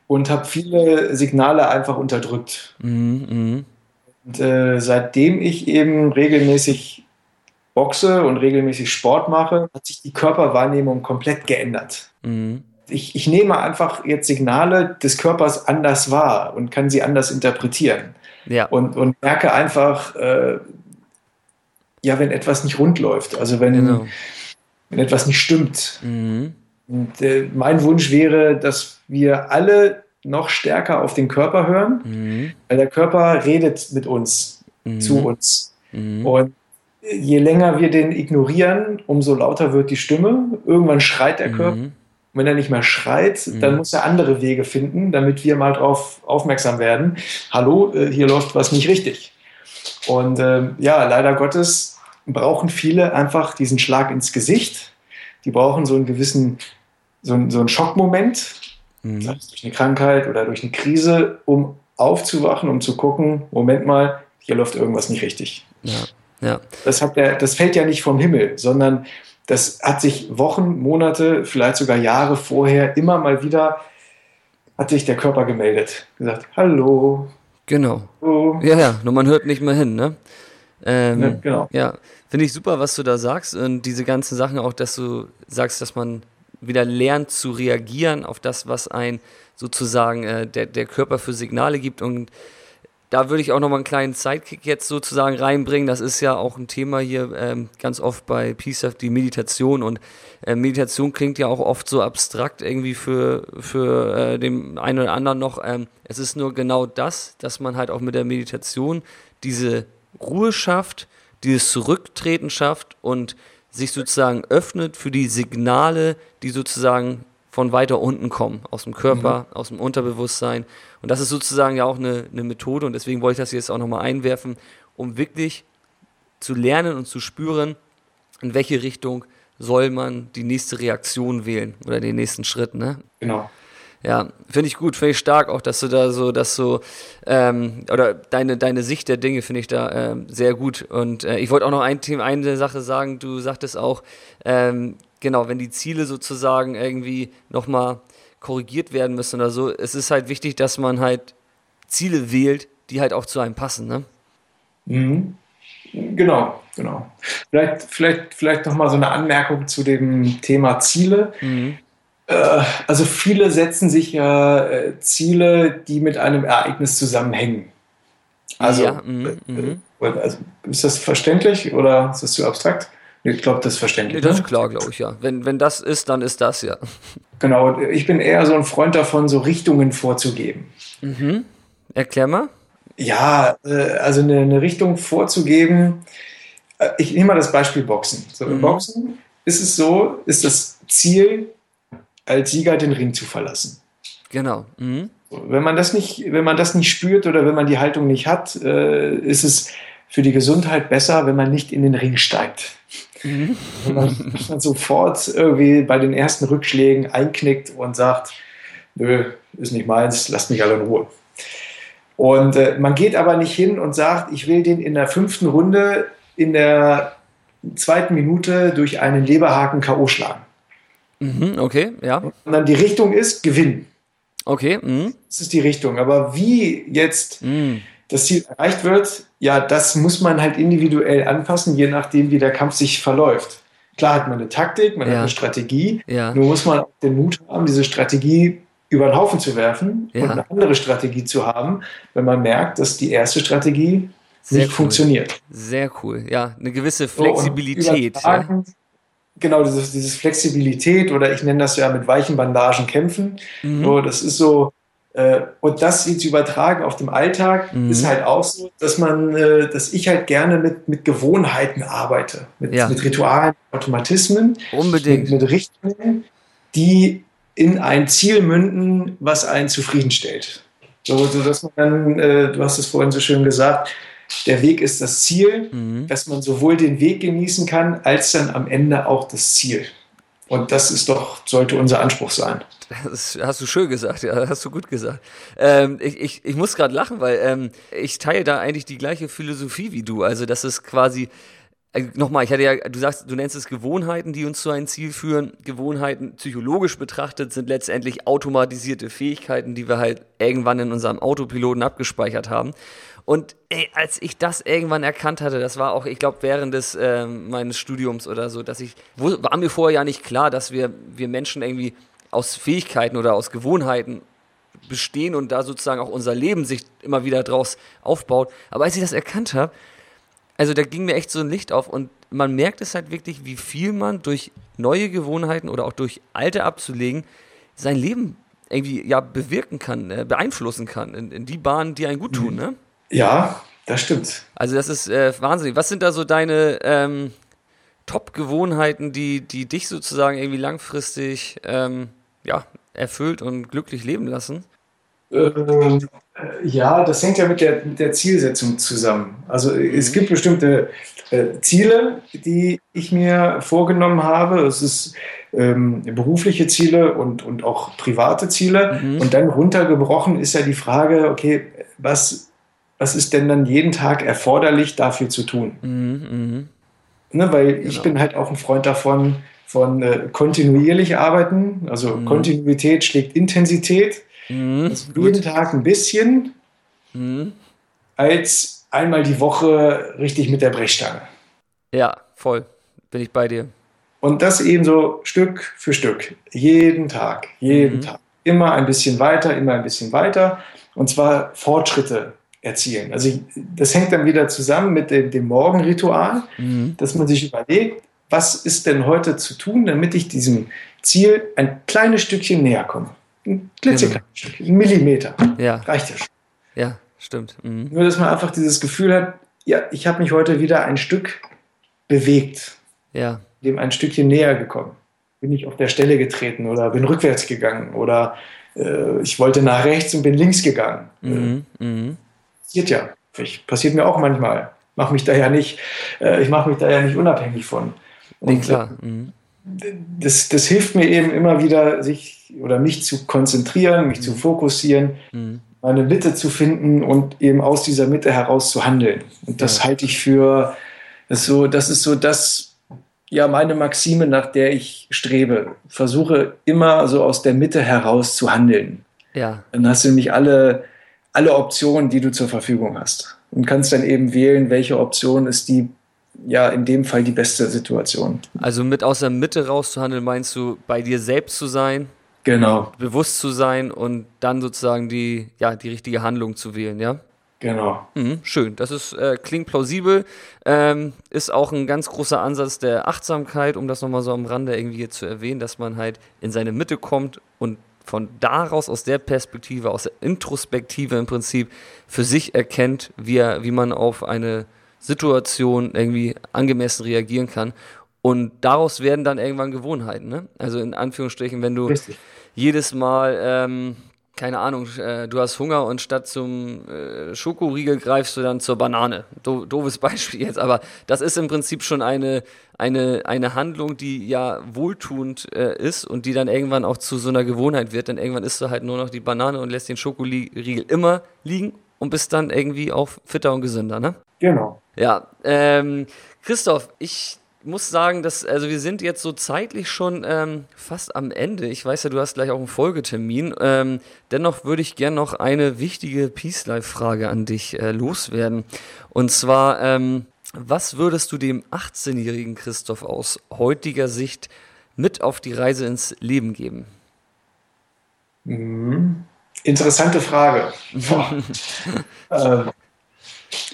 und habe viele Signale einfach unterdrückt. Und seitdem ich eben regelmäßig boxe und regelmäßig Sport mache, hat sich die Körperwahrnehmung komplett geändert. Ich nehme einfach jetzt Signale des Körpers anders wahr und kann sie anders interpretieren. Ja. Und merke einfach, wenn etwas nicht rund läuft, also wenn etwas nicht stimmt. Und, mein Wunsch wäre, dass wir alle noch stärker auf den Körper hören, weil der Körper redet mit uns, zu uns. Und je länger wir den ignorieren, umso lauter wird die Stimme. Irgendwann schreit der Körper. Und wenn er nicht mehr schreit, dann muss er andere Wege finden, damit wir mal drauf aufmerksam werden. Hallo, hier läuft was nicht richtig. Und leider Gottes brauchen viele einfach diesen Schlag ins Gesicht. Die brauchen so einen gewissen, so einen Schockmoment, durch eine Krankheit oder durch eine Krise, um aufzuwachen, um zu gucken, Moment mal, hier läuft irgendwas nicht richtig. Ja. Das fällt ja nicht vom Himmel, sondern das hat sich Wochen, Monate, vielleicht sogar Jahre vorher immer mal wieder, hat sich der Körper gemeldet. Gesagt, hallo. Genau. Hallo. Ja, nur man hört nicht mehr hin, ne? Ja, genau. Ja, finde ich super, was du da sagst und diese ganzen Sachen auch, dass du sagst, dass man wieder lernt zu reagieren auf das, was ein sozusagen der Körper für Signale gibt und da würde ich auch nochmal einen kleinen Sidekick jetzt sozusagen reinbringen. Das ist ja auch ein Thema hier ganz oft bei Peace Life, die Meditation. Und Meditation klingt ja auch oft so abstrakt irgendwie für den einen oder anderen noch. Es ist nur genau das, dass man halt auch mit der Meditation diese Ruhe schafft, dieses Zurücktreten schafft und sich sozusagen öffnet für die Signale, die sozusagen von weiter unten kommen, aus dem Körper, aus dem Unterbewusstsein. Und das ist sozusagen ja auch eine Methode und deswegen wollte ich das jetzt auch nochmal einwerfen, um wirklich zu lernen und zu spüren, in welche Richtung soll man die nächste Reaktion wählen oder den nächsten Schritt, ne? Genau. Ja, finde ich gut, finde ich stark auch, dass du da so, oder deine Sicht der Dinge finde ich da sehr gut. Und ich wollte auch noch eine Sache sagen, du sagtest auch, genau, wenn die Ziele sozusagen irgendwie nochmal korrigiert werden müssen oder so, es ist halt wichtig, dass man halt Ziele wählt, die halt auch zu einem passen, ne? Mhm. Genau, genau. Vielleicht nochmal so eine Anmerkung zu dem Thema Ziele. Mhm. Also viele setzen sich ja Ziele, die mit einem Ereignis zusammenhängen. Also, ja, also ist das verständlich oder ist das zu abstrakt? Ich glaube, das ist verständlich. Das ist klar, glaube ich, ja. Wenn das ist, dann ist das, ja. Genau, ich bin eher so ein Freund davon, so Richtungen vorzugeben. Mhm. Erklär mal. Ja, also eine Richtung vorzugeben. Ich nehme mal das Beispiel Boxen. So, im Boxen ist es so, ist das Ziel, als Sieger den Ring zu verlassen. Genau. Mhm. Wenn man das nicht spürt oder wenn man die Haltung nicht hat, ist es für die Gesundheit besser, wenn man nicht in den Ring steigt. Mhm. Wenn man sofort irgendwie bei den ersten Rückschlägen einknickt und sagt, nö, ist nicht meins, lasst mich alle in Ruhe. Und man geht aber nicht hin und sagt, ich will den in der 5. Runde in der 2. Minute durch einen Leberhaken K.O. schlagen. Mhm, okay, ja. Sondern die Richtung ist Gewinn. Okay. Mhm. Das ist die Richtung. Aber wie jetzt das Ziel erreicht wird, ja, das muss man halt individuell anpassen, je nachdem, wie der Kampf sich verläuft. Klar hat man eine Taktik, man hat eine Strategie, nur muss man auch den Mut haben, diese Strategie über den Haufen zu werfen und eine andere Strategie zu haben, wenn man merkt, dass die erste Strategie nicht funktioniert. Sehr cool, ja, eine gewisse Flexibilität. So, genau, dieses Flexibilität oder ich nenne das ja mit weichen Bandagen kämpfen. Mhm. So, das ist so, und das jetzt übertragen auf dem Alltag ist halt auch so, dass ich halt gerne mit Gewohnheiten arbeite, mit Ritualen, Automatismen, mit Richtungen, die in ein Ziel münden, was einen zufriedenstellt. So dass man dann, du hast es vorhin so schön gesagt, der Weg ist das Ziel, dass man sowohl den Weg genießen kann, als dann am Ende auch das Ziel. Und das ist doch, sollte unser Anspruch sein. Das hast du schön gesagt, ja, hast du gut gesagt. Ich muss gerade lachen, weil ich teile da eigentlich die gleiche Philosophie wie du. Also das ist quasi, nochmal, ich hatte ja, du nennst es Gewohnheiten, die uns zu einem Ziel führen. Gewohnheiten, psychologisch betrachtet, sind letztendlich automatisierte Fähigkeiten, die wir halt irgendwann in unserem Autopiloten abgespeichert haben. Und als ich das irgendwann erkannt hatte, das war auch, ich glaube, während des meines Studiums oder so, war mir vorher ja nicht klar, dass wir Menschen irgendwie aus Fähigkeiten oder aus Gewohnheiten bestehen und da sozusagen auch unser Leben sich immer wieder draus aufbaut. Aber als ich das erkannt habe, also da ging mir echt so ein Licht auf und man merkt es halt wirklich, wie viel man durch neue Gewohnheiten oder auch durch alte abzulegen sein Leben irgendwie bewirken kann, beeinflussen kann in die Bahnen, die einem gut tun, ne? Ja, das stimmt. Also das ist wahnsinnig. Was sind da so deine Top-Gewohnheiten, die dich sozusagen irgendwie langfristig erfüllt und glücklich leben lassen? Ja, das hängt ja mit der Zielsetzung zusammen. Also es gibt bestimmte Ziele, die ich mir vorgenommen habe. Es ist berufliche Ziele und auch private Ziele. Mhm. Und dann runtergebrochen ist ja die Frage, okay, was ist denn dann jeden Tag erforderlich, dafür zu tun? Mhm, mh. Ne, weil ich bin halt auch ein Freund davon, von kontinuierlich arbeiten. Also Kontinuität schlägt Intensität. Mhm, also jeden Tag ein bisschen, als einmal die Woche richtig mit der Brechstange. Ja, voll. Bin ich bei dir. Und das eben so Stück für Stück. Jeden Tag. Immer ein bisschen weiter, Und zwar Fortschritte erzielen. Also das hängt dann wieder zusammen mit dem Morgenritual, dass man sich überlegt, was ist denn heute zu tun, damit ich diesem Ziel ein kleines Stückchen näher komme. Ein klitzekleines Stückchen, ein Millimeter. Ja. Reicht ja schon. Ja, stimmt. Mhm. Nur, dass man einfach dieses Gefühl hat, ja, ich habe mich heute wieder ein Stück bewegt, dem ein Stückchen näher gekommen. Bin ich auf der Stelle getreten oder bin rückwärts gegangen oder ich wollte nach rechts und bin links gegangen. Mhm. Mhm. Passiert mir auch manchmal. Ich mache mich da ja nicht unabhängig von. Und nee, klar. Mhm. Das hilft mir eben immer wieder, mich zu konzentrieren, mich zu fokussieren, meine Mitte zu finden und eben aus dieser Mitte heraus zu handeln. Und das halte ich für so, das ist so das, ja, meine Maxime, nach der ich strebe. Versuche immer so aus der Mitte heraus zu handeln. Ja. Dann hast du nämlich alle Optionen, die du zur Verfügung hast. und kannst dann eben wählen, welche Option ist die, ja, in dem Fall die beste Situation. Also mit aus der Mitte rauszuhandeln, meinst du, bei dir selbst zu sein? Genau. Bewusst zu sein und dann sozusagen die, ja, die richtige Handlung zu wählen, ja? Genau. Mhm, schön, das ist, klingt plausibel, ist auch ein ganz großer Ansatz der Achtsamkeit, um das nochmal so am Rande irgendwie hier zu erwähnen, dass man halt in seine Mitte kommt und von daraus, aus der Perspektive, aus der Introspektive im Prinzip für sich erkennt, wie man auf eine Situation irgendwie angemessen reagieren kann. Und daraus werden dann irgendwann Gewohnheiten, ne? Also in Anführungsstrichen, wenn du jedes Mal, keine Ahnung, du hast Hunger und statt zum Schokoriegel greifst du dann zur Banane. Doofes Beispiel jetzt, aber das ist im Prinzip schon eine Handlung, die ja wohltuend ist und die dann irgendwann auch zu so einer Gewohnheit wird. Denn irgendwann isst du halt nur noch die Banane und lässt den Schokoriegel immer liegen und bist dann irgendwie auch fitter und gesünder, ne? Genau. Ja, Christoph, ich muss sagen, dass, also wir sind jetzt so zeitlich schon fast am Ende. Ich weiß ja, du hast gleich auch einen Folgetermin. Dennoch würde ich gerne noch eine wichtige Peace Life Frage an dich loswerden. Und zwar, was würdest du dem 18-jährigen Christoph aus heutiger Sicht mit auf die Reise ins Leben geben? Mhm. Interessante Frage.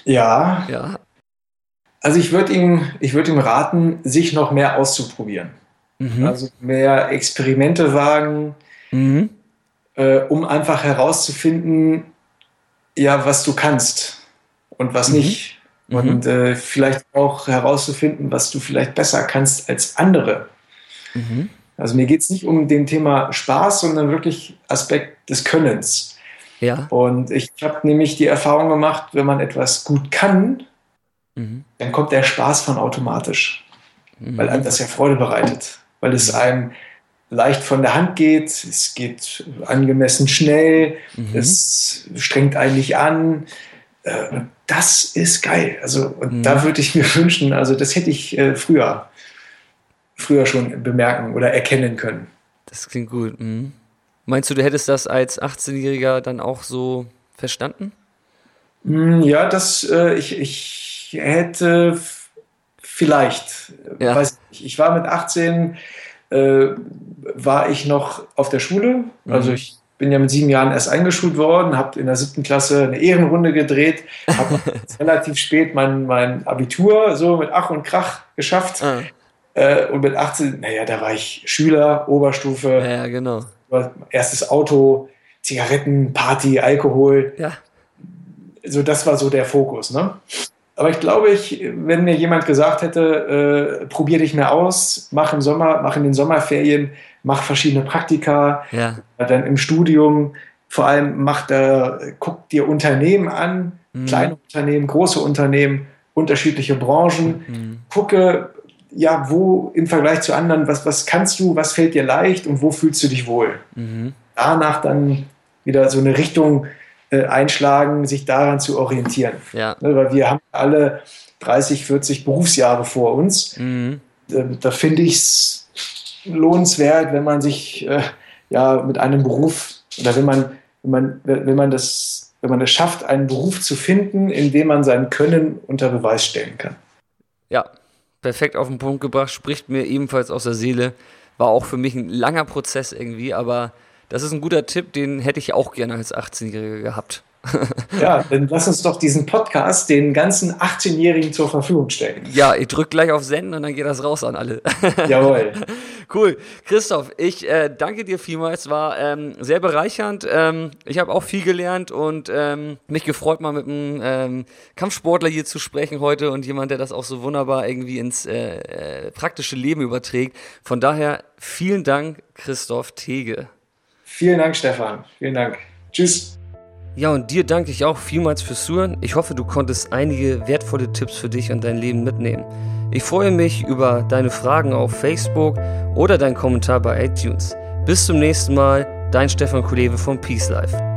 Ja. Also ich würde ihm raten, sich noch mehr auszuprobieren. Mhm. Also mehr Experimente wagen, um einfach herauszufinden, ja, was du kannst und was nicht. Und vielleicht auch herauszufinden, was du vielleicht besser kannst als andere. Mhm. Also mir geht es nicht um den Thema Spaß, sondern wirklich Aspekt des Könnens. Ja. Und ich habe nämlich die Erfahrung gemacht, wenn man etwas gut kann, dann kommt der Spaß von automatisch, weil einem das ja Freude bereitet, weil es einem leicht von der Hand geht, es geht angemessen schnell, es strengt einen nicht an. Das ist geil. Also, und da würde ich mir wünschen, also das hätte ich früher schon bemerken oder erkennen können. Das klingt gut. Mhm. Meinst du, du hättest das als 18-Jähriger dann auch so verstanden? Ja, das ich hätte vielleicht, ja. Weiß nicht, ich war mit 18, war ich noch auf der Schule, also ich bin ja mit 7 Jahren erst eingeschult worden, habe in der 7. Klasse eine Ehrenrunde gedreht, habe relativ spät mein Abitur so mit Ach und Krach geschafft und mit 18, naja, da war ich Schüler, Oberstufe, ja, genau. Erstes Auto, Zigaretten, Party, Alkohol, ja. So, das war so der Fokus, ne? Aber ich glaube, wenn mir jemand gesagt hätte, probier dich mehr aus, mach in den Sommerferien, mach verschiedene Praktika, ja. Dann im Studium, vor allem guck dir Unternehmen an, kleine Unternehmen, große Unternehmen, unterschiedliche Branchen, gucke, ja, wo im Vergleich zu anderen, was kannst du, was fällt dir leicht und wo fühlst du dich wohl? Danach dann wieder so eine Richtung einschlagen, sich daran zu orientieren. Ja. Weil wir haben alle 30, 40 Berufsjahre vor uns. Da finde ich es lohnenswert, wenn man sich mit einem Beruf oder wenn man es schafft, einen Beruf zu finden, in dem man sein Können unter Beweis stellen kann. Ja, perfekt auf den Punkt gebracht, spricht mir ebenfalls aus der Seele. War auch für mich ein langer Prozess irgendwie, aber das ist ein guter Tipp, den hätte ich auch gerne als 18-Jähriger gehabt. Ja, dann lass uns doch diesen Podcast den ganzen 18-Jährigen zur Verfügung stellen. Ja, ich drücke gleich auf Senden und dann geht das raus an alle. Jawohl. Cool. Christoph, ich danke dir vielmals. War sehr bereichernd. Ich habe auch viel gelernt und mich gefreut, mal mit einem Kampfsportler hier zu sprechen heute und jemand, der das auch so wunderbar irgendwie ins praktische Leben überträgt. Von daher vielen Dank, Christoph Thege. Vielen Dank, Stefan. Vielen Dank. Tschüss. Ja, und dir danke ich auch vielmals fürs Zuhören. Ich hoffe, du konntest einige wertvolle Tipps für dich und dein Leben mitnehmen. Ich freue mich über deine Fragen auf Facebook oder deinen Kommentar bei iTunes. Bis zum nächsten Mal, dein Stefan Kulewe von Peace Life.